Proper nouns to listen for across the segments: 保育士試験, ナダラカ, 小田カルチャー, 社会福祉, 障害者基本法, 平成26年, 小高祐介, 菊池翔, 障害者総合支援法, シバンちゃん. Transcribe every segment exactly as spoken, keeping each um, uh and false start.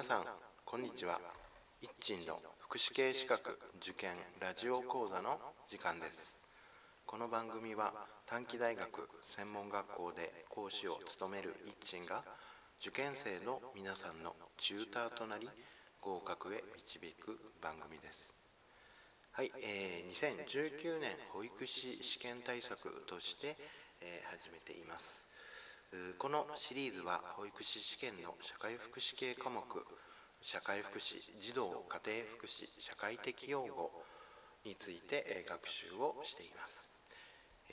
皆さんこんにちは。一鎮の福祉系資格受験ラジオ講座の時間です。この番組は短期大学専門学校で講師を務める一鎮が受験生の皆さんのチューターとなり合格へ導く番組です。はい、えー、にせんじゅうきゅうねん保育士試験対策として、えー、始めています。このシリーズは保育士試験の社会福祉系科目、社会福祉、児童家庭福祉、社会的用語について学習をしています、え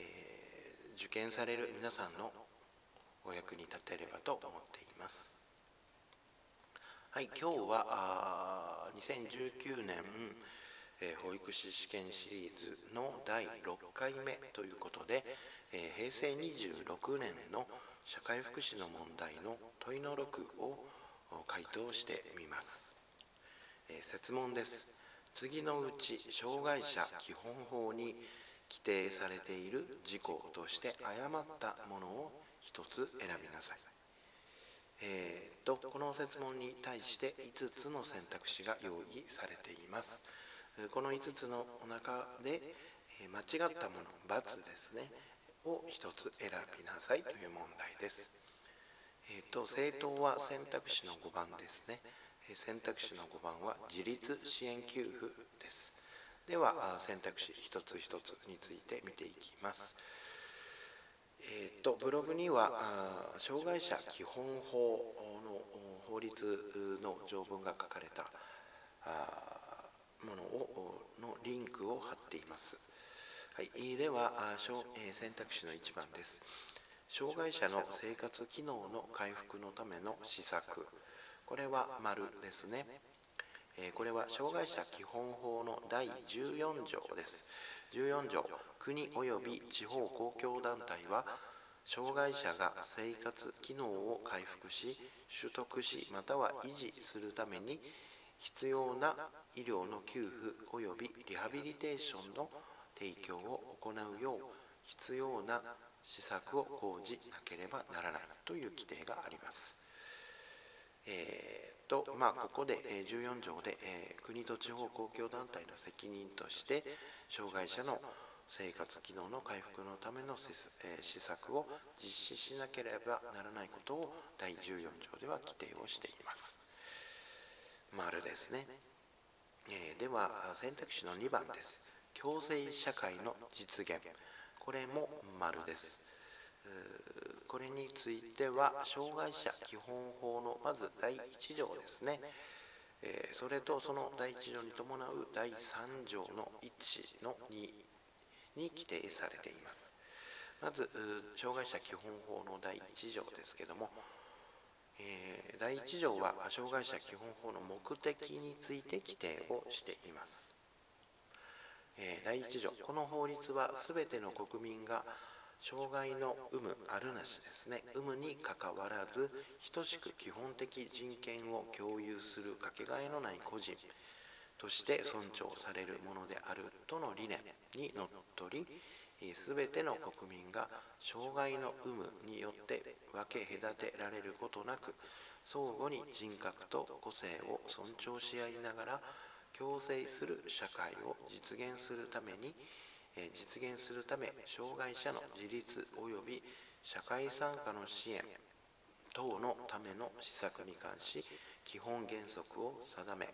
ー、受験される皆さんのお役に立てればと思っています。はい、今日はにせんじゅうきゅうねん、えー、保育士試験シリーズのだいろっかいめということで、えー、へいせいにじゅうろくねんの社会福祉の問題の問いのろくを回答してみます。えー、設問です。次のうち障害者基本法に規定されている事項として誤ったものを一つ選びなさい。えー、とこの設問に対していつつの選択肢が用意されています。このいつつの中で間違ったもの、×ですね、を一つ選びなさいという問題です。えー、と政党は選択肢のごばんですね。選択肢のごばんは自立支援給付です。では選択肢一つ一つについて見ていきます。えー、とブログには障害者基本法の法律の条文が書かれたものをのリンクを貼っています。はい、では選択肢のいちばんです。障害者の生活機能の回復のための施策。これは丸ですね。これは障害者基本法のだいじゅうよんじょうです。じゅうよんじょう、国及び地方公共団体は、障害者が生活機能を回復し、取得し、または維持するために必要な医療の給付及びリハビリテーションの提供を行うよう必要な施策を講じなければならないという規定があります。えーとまあ、ここでじゅうよんじょうで、えー、国と地方公共団体の責任として障害者の生活機能の回復のための施策を実施しなければならないことをだいじゅうよんじょうでは規定をしています。丸ですね。えー、では選択肢のにばんです。共生社会の実現。これも丸です。これについては障害者基本法のまずだいいちじょうですね。えー、それとそのだいいちじょうに伴うだいさんじょうのいちのにに規定されています。まず障害者基本法のだいいちじょうですけども、えー、だいいちじょうは障害者基本法の目的について規定をしています。えー、だいいち条、この法律はすべての国民が障害の有無あるなしですね、有無にかかわらず等しく基本的人権を共有するかけがえのない個人として尊重されるものであるとの理念にのっとり、すべての国民が障害の有無によって分け隔てられることなく相互に人格と個性を尊重し合いながら共生する社会を実現するために実現するため障害者の自立及び社会参加の支援等のための施策に関し基本原則を定め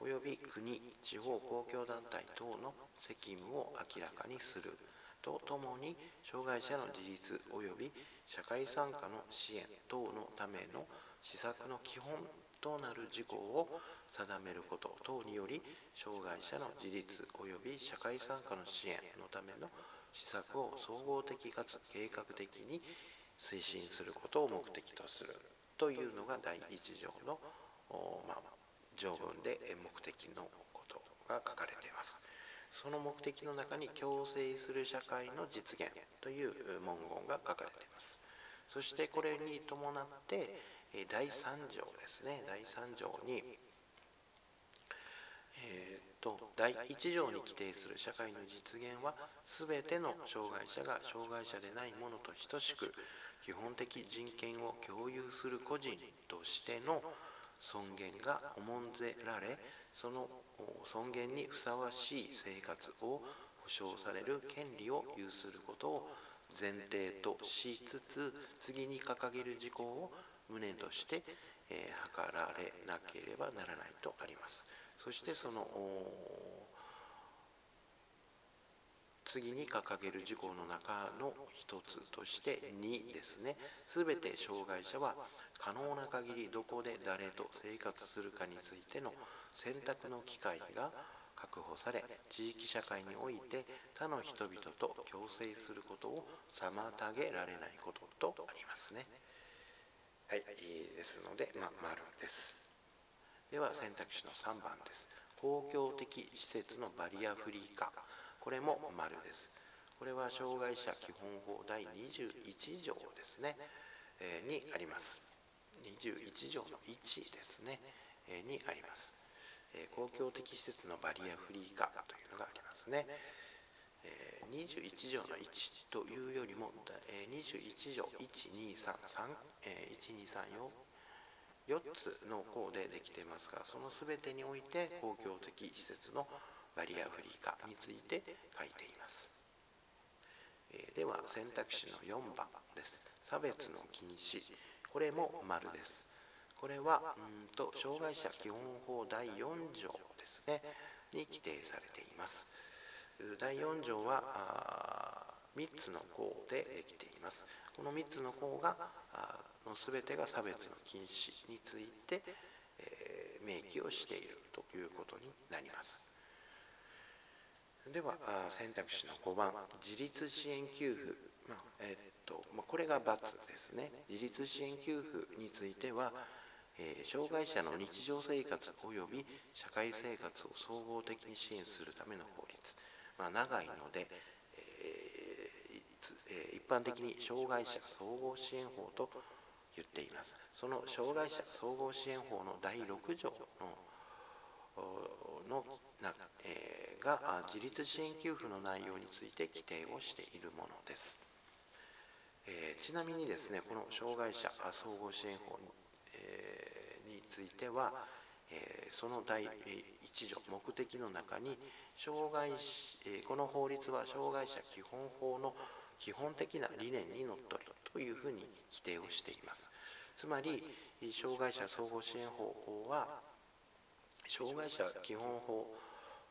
及び国、地方公共団体等の責務を明らかにするとともに障害者の自立及び社会参加の支援等のための施策の基本となる事項を定めること等により障害者の自立及び社会参加の支援のための施策を総合的かつ計画的に推進することを目的とするというのがだいいち条の、まあ、条文で目的のことが書かれています。その目的の中に共生する社会の実現という文言が書かれています。そしてこれに伴ってだいさんじょうですね、だいさんじょうに、えー、とだいいち条に規定する社会の実現は全ての障害者が障害者でないものと等しく基本的人権を共有する個人としての尊厳が重んぜられ、その尊厳にふさわしい生活を保障される権利を有することを前提としつつ、次に掲げる事項を旨として、えー、図られなければならないとあります。そしてその次に掲げる事項の中の一つとしてにですね、すべて障害者は可能な限りどこで誰と生活するかについての選択の機会が確保され、地域社会において他の人々と共生することを妨げられないこととありますね。はい、ですので、ま、丸です。では選択肢のさんばんです。公共的施設のバリアフリー化。これも丸です。これは障害者基本法だいにじゅういち条ですね、えー、にあります。にじゅういち条のいちですね、えー、にあります、えー。公共的施設のバリアフリー化というのがありますね。えー、にじゅういち条のいちというよりも、えー、にじゅういち条いち、に、さん、さん、えー、いち、に、さん、よん、よっつの項でできていますが、そのすべてにおいて公共的施設のバリアフリー化について書いています。えー、では選択肢のよんばんです。差別の禁止。これも丸です。これはうんと障害者基本法だいよん条ですねに規定されています。だいよん条はみっつの項でできています。このみっつの項がの全てが差別の禁止について、えー、明記をしているということになります。では選択肢のごばん、自立支援給付、まあえーっとまあ、これが×ですね。自立支援給付については、えー、障害者の日常生活及び社会生活を総合的に支援するための法律、まあ、長いので、えー、一般的に障害者総合支援法と言っています。その障害者総合支援法のだいろく条ののな、えー、が自立支援給付の内容について規定をしているものです。えー、ちなみにですね、この障害者総合支援法 に,、えー、については、えー、そのだいいち条目的の中に障害、えー、この法律は障害者基本法の基本的な理念にのっとりというふうに規定をしています。つまり障害者総合支援法は障害者基本法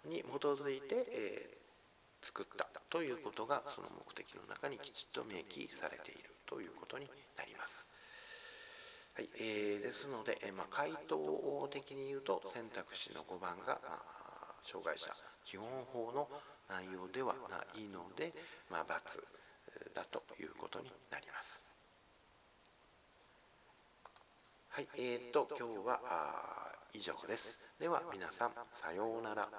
に基づいて、えー、作ったということがその目的の中にきちっと明記されているということになります。はい、えー、ですので、えーまあ、回答的に言うと選択肢のごばんが、まあ、障害者基本法の内容ではないので、まあ、×だということになります。はい、えーと今日は以上です。では皆さん、さようなら。